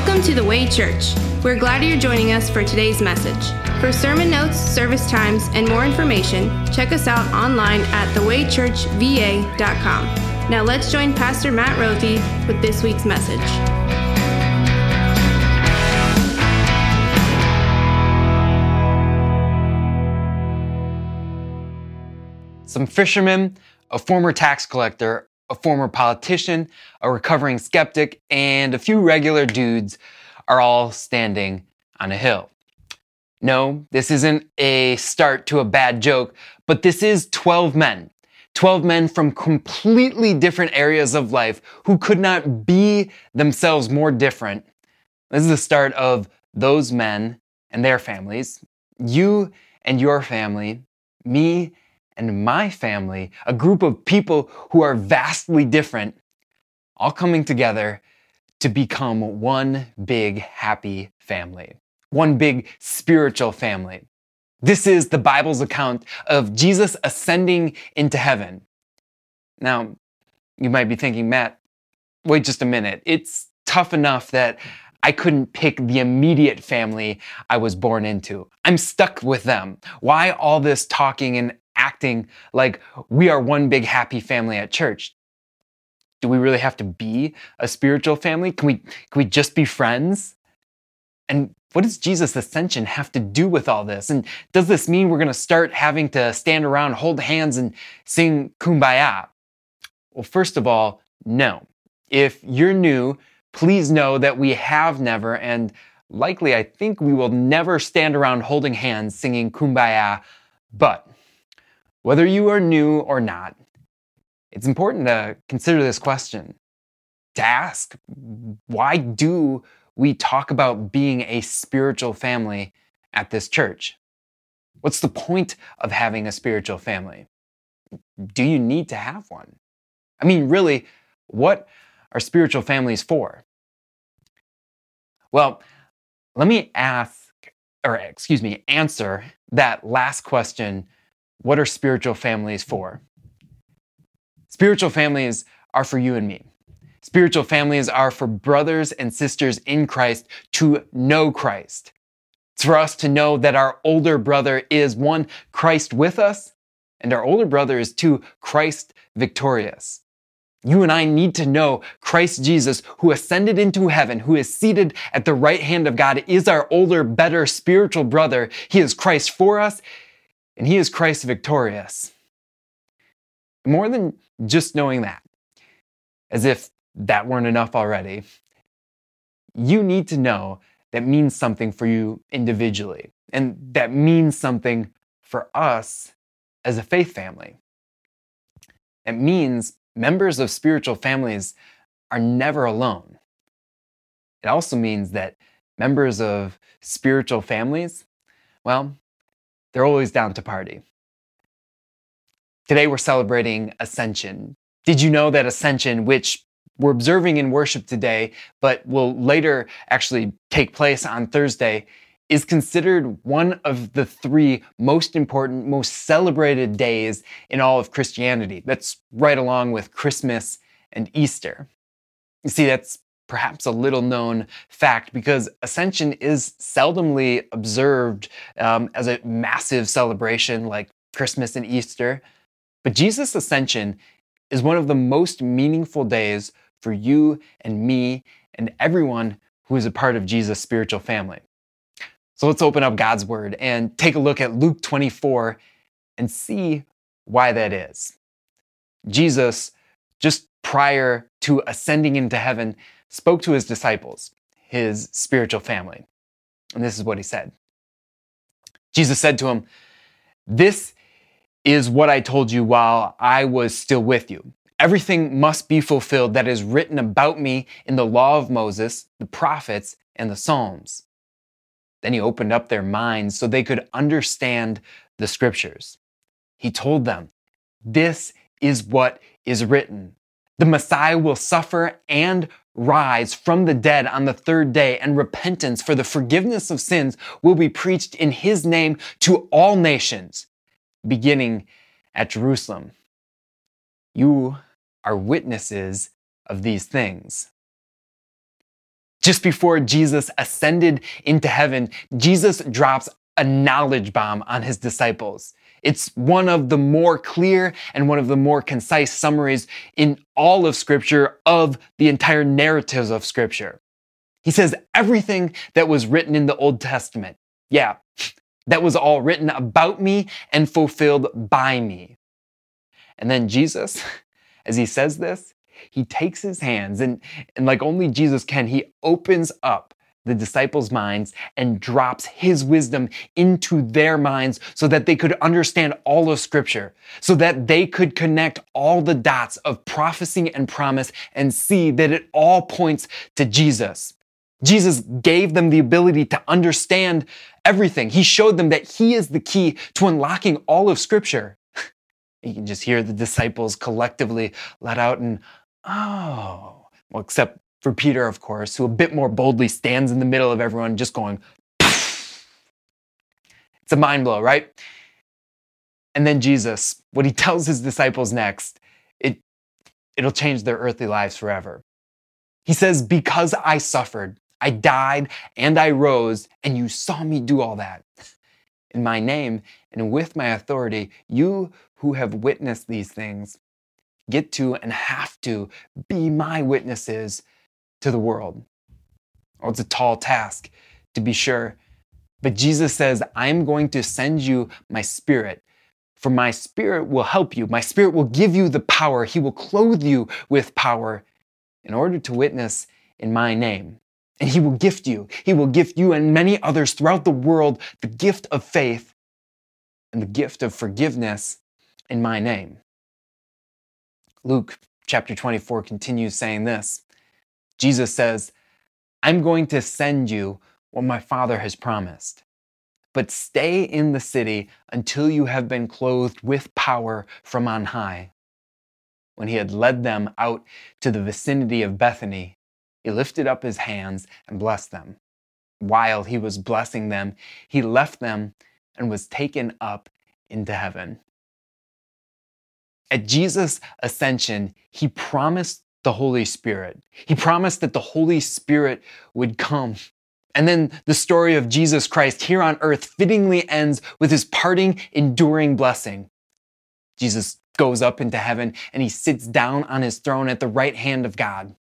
Welcome to The Way Church. We're glad you're joining us for today's message. For sermon notes, service times, and more information, check us out online at thewaychurchva.com. Now let's join Pastor Matt Rothy with this week's message. Some fishermen, a former tax collector, a former politician, a recovering skeptic, and a few regular dudes are all standing on a hill. No, this isn't a start to a bad joke, but this is 12 men. 12 men from completely different areas of life who could not be themselves more different. This is the start of those men and their families, you and your family, me and my family, a group of people who are vastly different, all coming together to become one big happy family, one big spiritual family. This is the Bible's account of Jesus ascending into heaven. Now, you might be thinking, Matt, wait just a minute. It's tough enough that I couldn't pick the immediate family I was born into. I'm stuck with them. Why all this talking and acting like we are one big happy family at church? Do we really have to be a spiritual family? Can we just be friends? And what does Jesus' ascension have to do with all this? And does this mean we're going to start having to stand around, hold hands, and sing Kumbaya? Well, first of all, no. If you're new, please know that we have never, and likely I think we will never, stand around holding hands singing Kumbaya, but whether you are new or not, it's important to consider this question, to ask, why do we talk about being a spiritual family at this church? What's the point of having a spiritual family? Do you need to have one? I mean, really, what are spiritual families for? Well, let me answer that last question. What are spiritual families for? Spiritual families are for you and me. Spiritual families are for brothers and sisters in Christ to know Christ. It's for us to know that our older brother is one, Christ with us, and our older brother is two, Christ victorious. You and I need to know Christ Jesus, who ascended into heaven, who is seated at the right hand of God, is our older, better spiritual brother. He is Christ for us, and he is Christ victorious. More than just knowing that, as if that weren't enough already, you need to know that means something for you individually, and that means something for us as a faith family. It means members of spiritual families are never alone. It also means that members of spiritual families, well, they're always down to party. Today we're celebrating Ascension. Did you know that Ascension, which we're observing in worship today, but will later actually take place on Thursday, is considered one of the three most important, most celebrated days in all of Christianity? That's right along with Christmas and Easter. You see, that's perhaps a little known fact because Ascension is seldomly observed as a massive celebration like Christmas and Easter. But Jesus' Ascension is one of the most meaningful days for you and me and everyone who is a part of Jesus' spiritual family. So let's open up God's Word and take a look at Luke 24 and see why that is. Jesus, just prior to ascending into heaven, spoke to his disciples, his spiritual family. And this is what he said. Jesus said to him, "This is what I told you while I was still with you. Everything must be fulfilled that is written about me in the law of Moses, the prophets, and the Psalms." Then he opened up their minds so they could understand the scriptures. He told them, "This is what is written. The Messiah will suffer and rise from the dead on the third day, and repentance for the forgiveness of sins will be preached in his name to all nations, beginning at Jerusalem. You are witnesses of these things." just before Jesus ascended into heaven, Jesus drops a knowledge bomb on his disciples. It's one of the more clear and one of the more concise summaries in all of Scripture of the entire narratives of Scripture. He says everything that was written in the Old Testament, that was all written about me and fulfilled by me. And then Jesus, as he says this, he takes his hands and like only Jesus can, he opens up the disciples' minds and drops his wisdom into their minds so that they could understand all of Scripture, so that they could connect all the dots of prophecy and promise and see that it all points to Jesus. Jesus gave them the ability to understand everything. He showed them that he is the key to unlocking all of Scripture. You can just hear the disciples collectively let out an, oh, well, except for Peter, of course, who a bit more boldly stands in the middle of everyone just going, pfft. It's a mind blow, right? And then Jesus, what he tells his disciples next, it'll change their earthly lives forever. He says, because I suffered, I died, and I rose, and you saw me do all that. In my name and with my authority, you who have witnessed these things get to and have to be my witnesses to the world. Well, it's a tall task, to be sure. But Jesus says, I'm going to send you my Spirit, for my Spirit will help you. My Spirit will give you the power. He will clothe you with power in order to witness in my name. And he will gift you. He will gift you and many others throughout the world the gift of faith and the gift of forgiveness in my name. Luke chapter 24 continues saying this. Jesus says, I'm going to send you what my Father has promised, but stay in the city until you have been clothed with power from on high. When he had led them out to the vicinity of Bethany, he lifted up his hands and blessed them. While he was blessing them, he left them and was taken up into heaven. At Jesus' ascension, he promised the Holy Spirit. He promised that the Holy Spirit would come. And then the story of Jesus Christ here on earth fittingly ends with his parting, enduring blessing. Jesus goes up into heaven and he sits down on his throne at the right hand of God.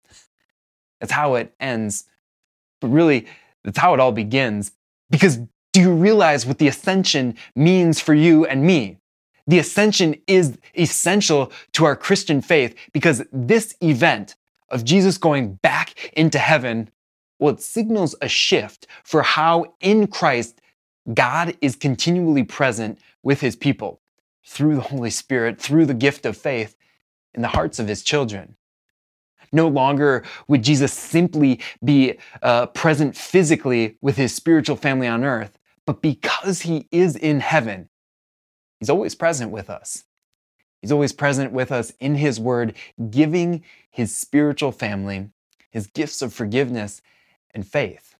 That's how it ends. But really, that's how it all begins. Because do you realize what the ascension means for you and me? The ascension is essential to our Christian faith because this event of Jesus going back into heaven, well, it signals a shift for how in Christ God is continually present with his people through the Holy Spirit, through the gift of faith in the hearts of his children. No longer would Jesus simply be present physically with his spiritual family on earth, but because he is in heaven, he's always present with us. He's always present with us in his word, giving his spiritual family his gifts of forgiveness and faith.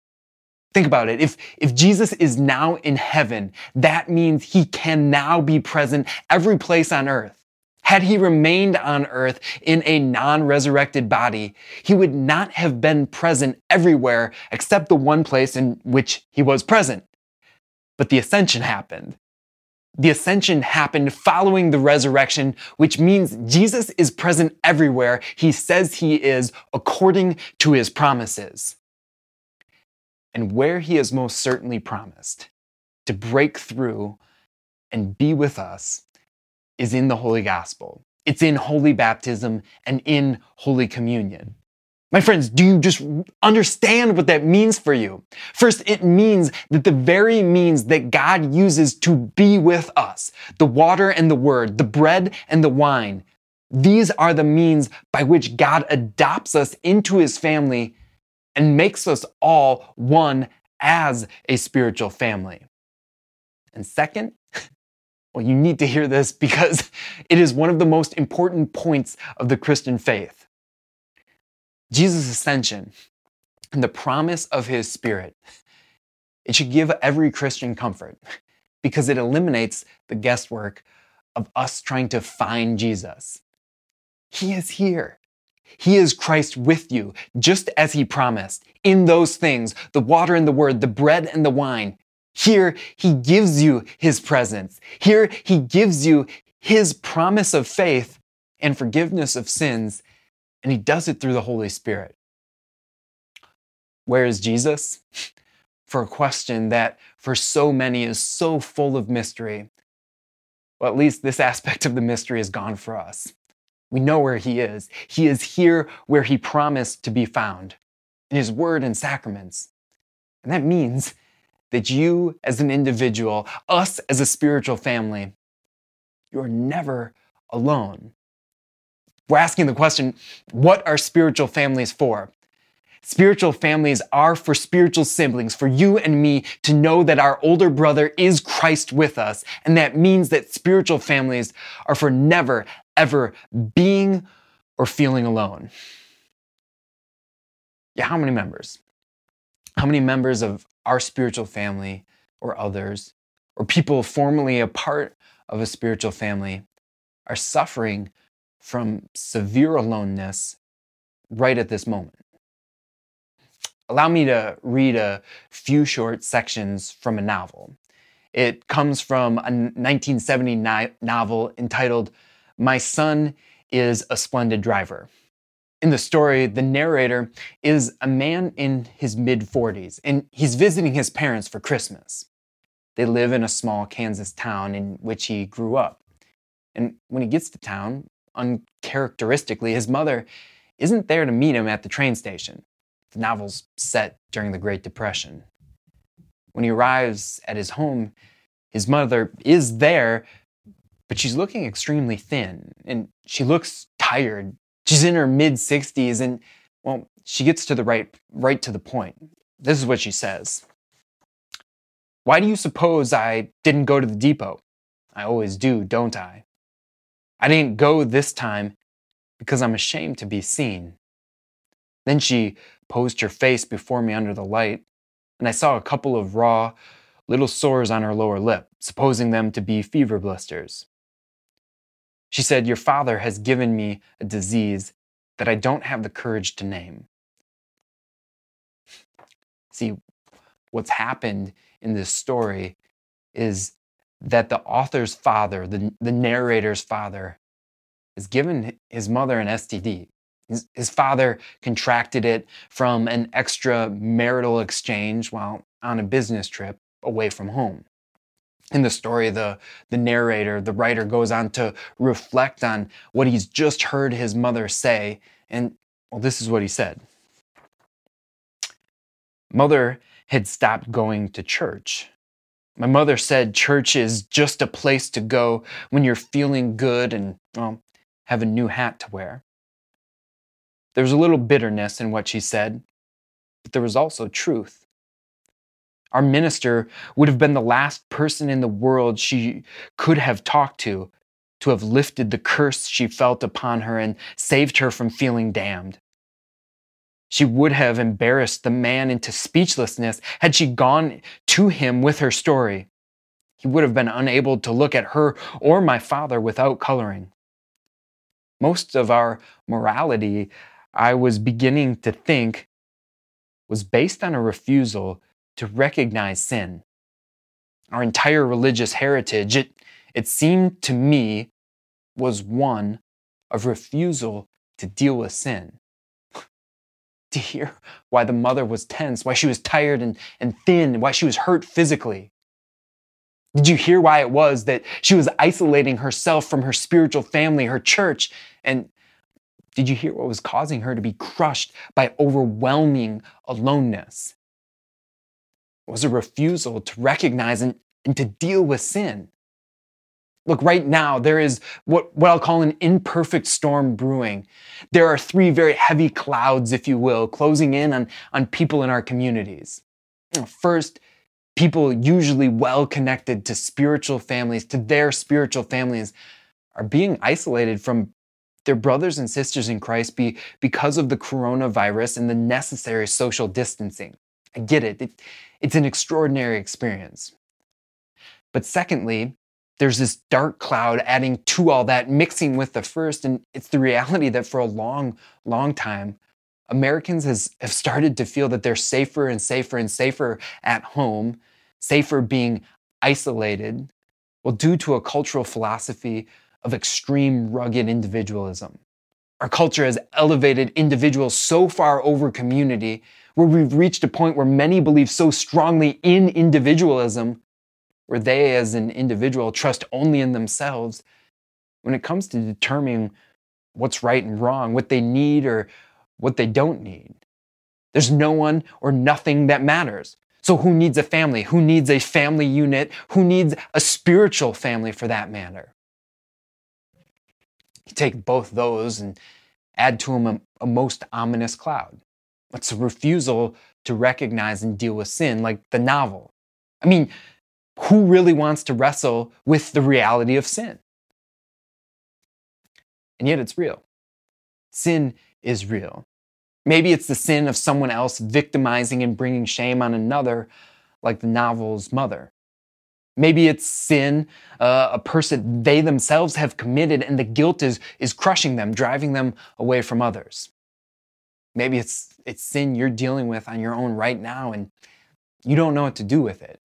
Think about it. If Jesus is now in heaven, that means he can now be present every place on earth. Had he remained on earth in a non-resurrected body, he would not have been present everywhere except the one place in which he was present. But the ascension happened. The ascension happened following the resurrection, which means Jesus is present everywhere he says he is according to his promises. And where he has most certainly promised to break through and be with us is in the Holy Gospel. It's in Holy Baptism and in Holy Communion. My friends, do you just understand what that means for you? First, it means that the very means that God uses to be with us, the water and the word, the bread and the wine, these are the means by which God adopts us into his family and makes us all one as a spiritual family. And second, well, you need to hear this because it is one of the most important points of the Christian faith. Jesus' ascension and the promise of his Spirit, it should give every Christian comfort because it eliminates the guesswork of us trying to find Jesus. He is here. He is Christ with you, just as he promised. In those things, the water and the word, the bread and the wine. Here, he gives you his presence. Here, he gives you his promise of faith and forgiveness of sins, and he does it through the Holy Spirit. Where is Jesus? For a question that for so many is so full of mystery. Well, at least this aspect of the mystery is gone for us. We know where he is. He is here where he promised to be found, in his word and sacraments. And that means that you as an individual, us as a spiritual family, you're never alone. We're asking the question, what are spiritual families for? Spiritual families are for spiritual siblings, for you and me to know that our older brother is Christ with us. And that means that spiritual families are for never, ever being or feeling alone. Yeah, how many members? How many members of our spiritual family or others or people formerly a part of a spiritual family are suffering from severe aloneness right at this moment? Allow me to read a few short sections from a novel. It comes from a 1979 novel entitled My Son is a Splendid Driver. In the story, the narrator is a man in his mid-40s, and he's visiting his parents for Christmas. They live in a small Kansas town in which he grew up. And when he gets to town, uncharacteristically, his mother isn't there to meet him at the train station. The novel's set during the Great Depression. When he arrives at his home, his mother is there, but she's looking extremely thin, and she looks tired. She's in her mid-60s, and, well, she gets to the right to the point. This is what she says. "Why do you suppose I didn't go to the depot? I always do, don't I? I didn't go this time because I'm ashamed to be seen." Then she posed her face before me under the light, and I saw a couple of raw, little sores on her lower lip, supposing them to be fever blisters. She said, "Your father has given me a disease that I don't have the courage to name." See, what's happened in this story is that the author's father, the narrator's father, has given his mother an STD. His father contracted it from an extramarital exchange while on a business trip away from home. In the story, the narrator, the writer, goes on to reflect on what he's just heard his mother say, and, well, this is what he said. "Mother had stopped going to church. My mother said church is just a place to go when you're feeling good and, well, have a new hat to wear." There was a little bitterness in what she said, but there was also truth. Our minister would have been the last person in the world she could have talked to have lifted the curse she felt upon her and saved her from feeling damned. She would have embarrassed the man into speechlessness had she gone to him with her story. He would have been unable to look at her or my father without coloring. Most of our morality, I was beginning to think, was based on a refusal to recognize sin. Our entire religious heritage, it seemed to me, was one of refusal to deal with sin. To hear why the mother was tense, why she was tired and thin, why she was hurt physically. Did you hear why it was that she was isolating herself from her spiritual family, her church? And did you hear what was causing her to be crushed by overwhelming aloneness? It was a refusal to recognize and to deal with sin. Look, right now, there is what I'll call an imperfect storm brewing. There are three very heavy clouds, if you will, closing in on people in our communities. First, people usually well-connected to spiritual families, to their spiritual families, are being isolated from their brothers and sisters in Christ because of the coronavirus and the necessary social distancing. I get it. It's an extraordinary experience. But secondly, there's this dark cloud adding to all that, mixing with the first. And it's the reality that for a long, long time, Americans have started to feel that they're safer and safer and safer at home, safer being isolated, well, due to a cultural philosophy of extreme, rugged individualism. Our culture has elevated individuals so far over community, where we've reached a point where many believe so strongly in individualism, where they as an individual trust only in themselves when it comes to determining what's right and wrong, what they need or what they don't need. There's no one or nothing that matters. So who needs a family? Who needs a family unit? Who needs a spiritual family for that matter? You take both those and add to them a most ominous cloud. It's a refusal to recognize and deal with sin, like the novel. I mean, who really wants to wrestle with the reality of sin? And yet it's real. Sin is real. Maybe it's the sin of someone else victimizing and bringing shame on another, like the novel's mother. Maybe it's sin, a person they themselves have committed, and the guilt is crushing them, driving them away from others. Maybe it's sin you're dealing with on your own right now, and you don't know what to do with it.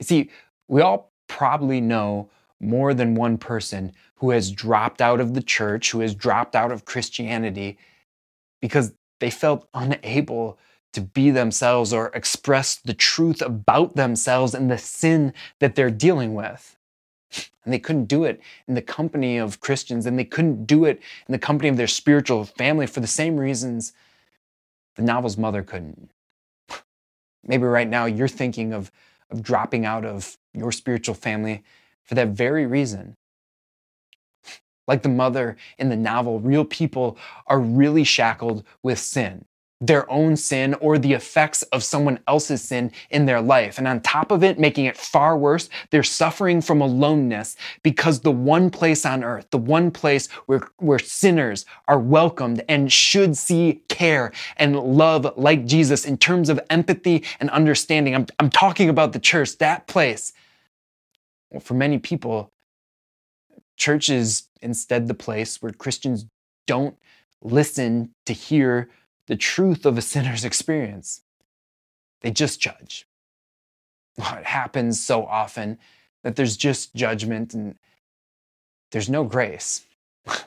You see, we all probably know more than one person who has dropped out of the church, who has dropped out of Christianity, because they felt unable to be themselves or express the truth about themselves and the sin that they're dealing with. And they couldn't do it in the company of Christians, and they couldn't do it in the company of their spiritual family for the same reasons the novel's mother couldn't. Maybe right now you're thinking of dropping out of your spiritual family for that very reason. Like the mother in the novel, real people are really shackled with sin, their own sin or the effects of someone else's sin in their life. And on top of it, making it far worse, they're suffering from aloneness because the one place on earth, the one place where sinners are welcomed and should see care and love like Jesus in terms of empathy and understanding. I'm talking about the church, that place. Well, for many people, church is instead the place where Christians don't listen to hear the truth of a sinner's experience. They just judge. Well, it happens so often that there's just judgment and there's no grace.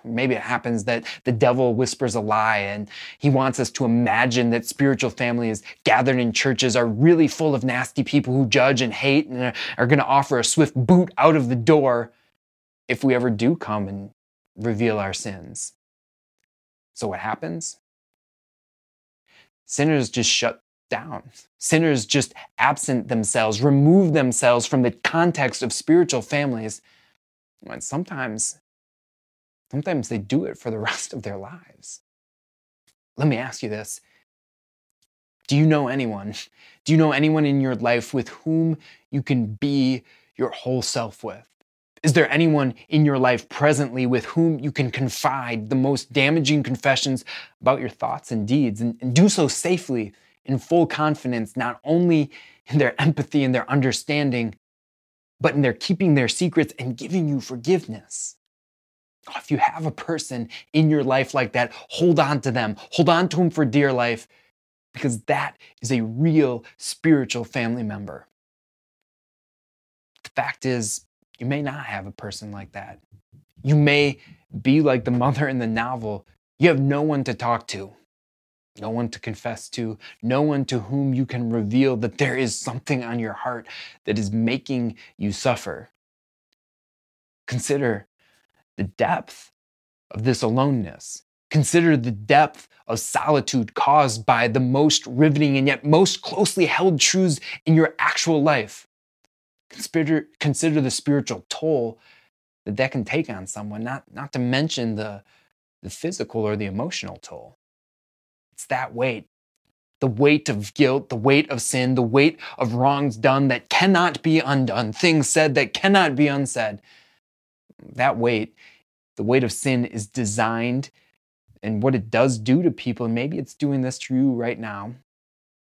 Maybe it happens that the devil whispers a lie and he wants us to imagine that spiritual families gathered in churches are really full of nasty people who judge and hate and are going to offer a swift boot out of the door if we ever do come and reveal our sins. So what happens? Sinners just shut down. Sinners just absent themselves, remove themselves from the context of spiritual families. And sometimes they do it for the rest of their lives. Let me ask you this. Do you know anyone in your life with whom you can be your whole self with? Is there anyone in your life presently with whom you can confide the most damaging confessions about your thoughts and deeds and do so safely in full confidence, not only in their empathy and their understanding, but in their keeping their secrets and giving you forgiveness? Oh, if you have a person in your life like that, hold on to them. Hold on to them for dear life, because that is a real spiritual family member. The fact is, you may not have a person like that. You may be like the mother in the novel. You have no one to talk to, no one to confess to, no one to whom you can reveal that there is something on your heart that is making you suffer. Consider the depth of this aloneness. Consider the depth of solitude caused by the most riveting and yet most closely held truths in your actual life. Consider the spiritual toll that can take on someone, not to mention the physical or the emotional toll. It's that weight, the weight of guilt, the weight of sin, the weight of wrongs done that cannot be undone, things said that cannot be unsaid. That weight, the weight of sin, is designed, and what it does do to people, and maybe it's doing this to you right now,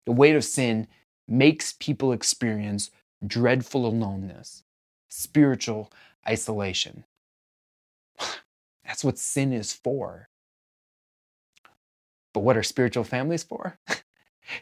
the weight of sin makes people experience dreadful aloneness. spiritual isolation. That's what sin is for. But what are spiritual families for?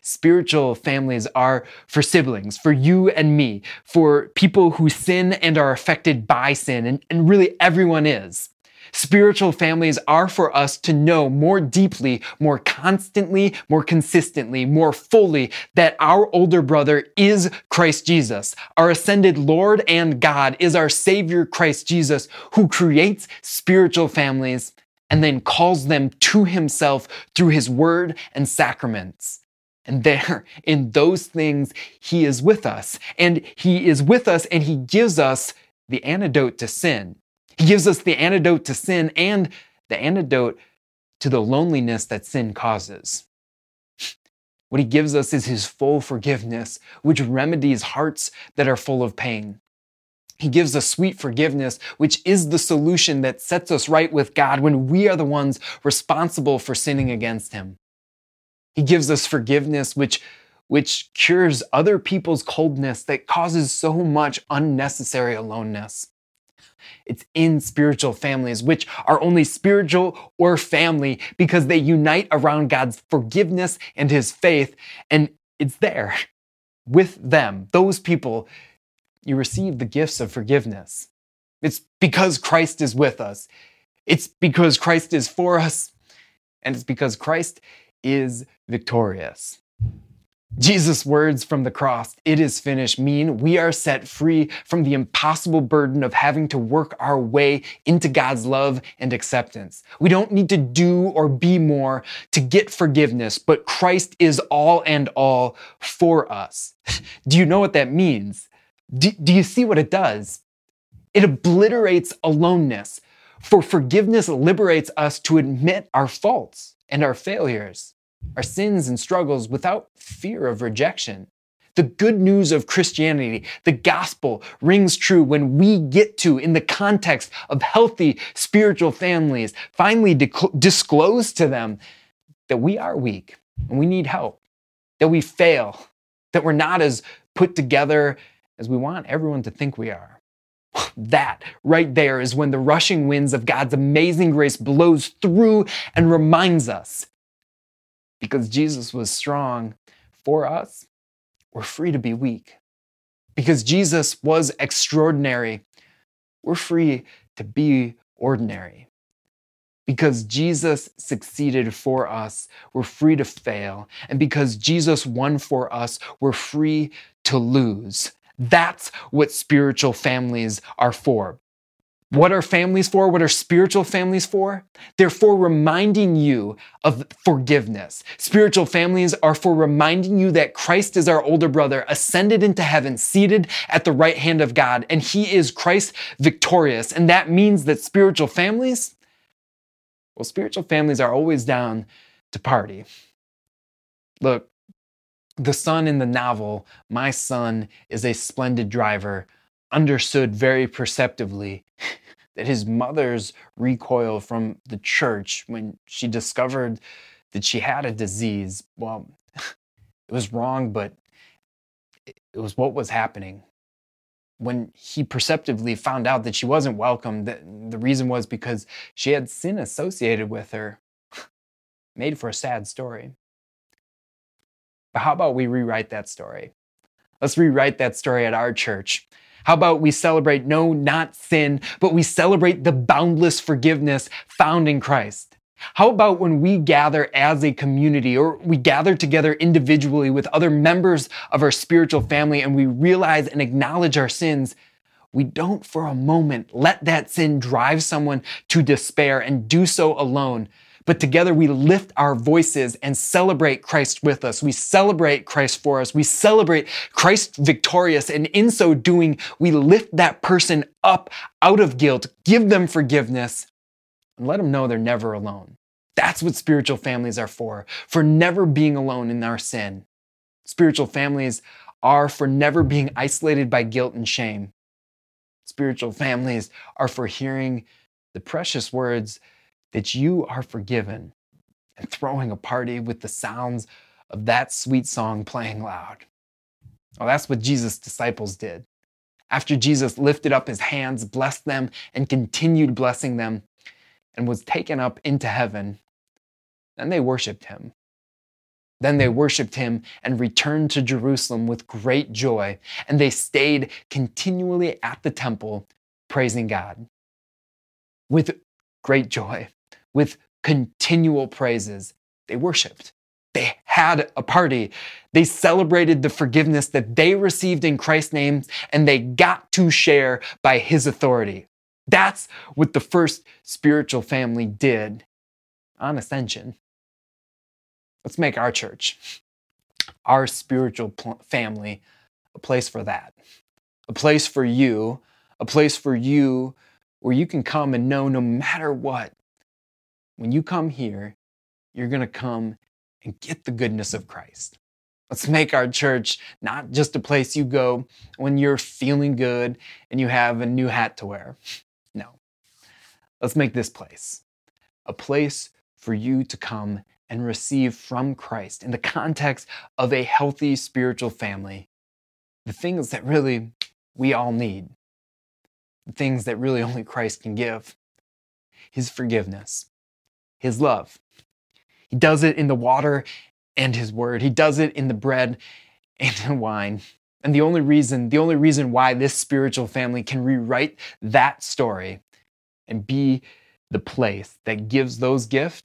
Spiritual families are for siblings, for you and me, for people who sin and are affected by sin, and really everyone is. Spiritual families are for us to know more deeply, more constantly, more consistently, more fully that our older brother is Christ Jesus. Our ascended Lord and God is our Savior, Christ Jesus, who creates spiritual families and then calls them to himself through his word and sacraments. And there, in those things, he is with us. And he is with us, and he gives us the antidote to sin. He gives us the antidote to sin and the antidote to the loneliness that sin causes. What he gives us is his full forgiveness, which remedies hearts that are full of pain. He gives us sweet forgiveness, which is the solution that sets us right with God when we are the ones responsible for sinning against him. He gives us forgiveness, which cures other people's coldness that causes so much unnecessary aloneness. It's in spiritual families, which are only spiritual or family because they unite around God's forgiveness and his faith, and it's there with them, those people, you receive the gifts of forgiveness. It's because Christ is with us. It's because Christ is for us. And it's because Christ is victorious. Jesus' words from the cross, "It is finished," mean we are set free from the impossible burden of having to work our way into God's love and acceptance. We don't need to do or be more to get forgiveness, but Christ is all and all for us. Do you know what that means? Do you see what it does? It obliterates aloneness, for forgiveness liberates us to admit our faults and our failures, our sins and struggles without fear of rejection. The good news of Christianity, the gospel, rings true when we get to, in the context of healthy spiritual families, finally disclose to them that we are weak and we need help, that we fail, that we're not as put together as we want everyone to think we are. That right there is when the rushing winds of God's amazing grace blows through and reminds us, because Jesus was strong for us, we're free to be weak. Because Jesus was extraordinary, we're free to be ordinary. Because Jesus succeeded for us, we're free to fail. And because Jesus won for us, we're free to lose. That's what spiritual families are for. What are families for? What are spiritual families for? They're for reminding you of forgiveness. Spiritual families are for reminding you that Christ is our older brother, ascended into heaven, seated at the right hand of God, and he is Christ victorious. And that means that spiritual families, well, spiritual families are always down to party. Look, the son in the novel, My Son is a Splendid Driver, understood very perceptively that his mother's recoil from the church when she discovered that she had a disease, well, it was wrong, but it was what was happening. When he perceptively found out that she wasn't welcome, that the reason was because she had sin associated with her, made for a sad story. But how about we rewrite that story? Let's rewrite that story at our church. How about we celebrate no, not sin, but we celebrate the boundless forgiveness found in Christ? How about when we gather as a community, or we gather together individually with other members of our spiritual family, and we realize and acknowledge our sins, we don't for a moment let that sin drive someone to despair and do so alone. But together we lift our voices and celebrate Christ with us. We celebrate Christ for us. We celebrate Christ victorious. And in so doing, we lift that person up out of guilt, give them forgiveness, and let them know they're never alone. That's what spiritual families are for never being alone in our sin. Spiritual families are for never being isolated by guilt and shame. Spiritual families are for hearing the precious words that you are forgiven, and throwing a party with the sounds of that sweet song playing loud. Well, that's what Jesus' disciples did. after Jesus lifted up his hands, blessed them, and continued blessing them, and was taken up into heaven. Then they worshiped him. Then they worshiped him and returned to Jerusalem with great joy, and they stayed continually at the temple, praising God. With great joy, with continual praises, they worshiped. They had a party. They celebrated the forgiveness that they received in Christ's name, and they got to share by his authority. That's what the first spiritual family did on ascension. Let's make our church, our spiritual family, a place for that. A place for you where you can come and know no matter what, when you come here, you're going to come and get the goodness of Christ. Let's make our church not just a place you go when you're feeling good and you have a new hat to wear. No. Let's make this place a place for you to come and receive from Christ in the context of a healthy spiritual family the things that really we all need, the things that really only Christ can give, his forgiveness, his love. He does it in the water and his word. He does it in the bread and in wine. And the only reason why this spiritual family can rewrite that story and be the place that gives those gifts,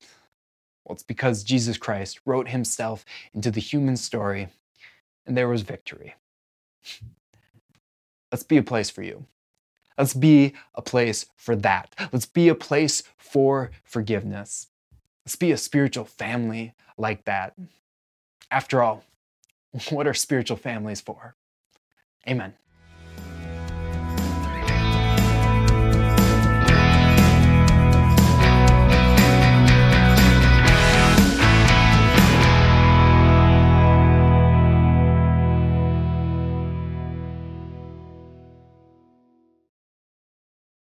well, it's because Jesus Christ wrote himself into the human story and there was victory. Let's be a place for you. Let's be a place for that. Let's be a place for forgiveness. Let's be a spiritual family like that. After all, what are spiritual families for? Amen.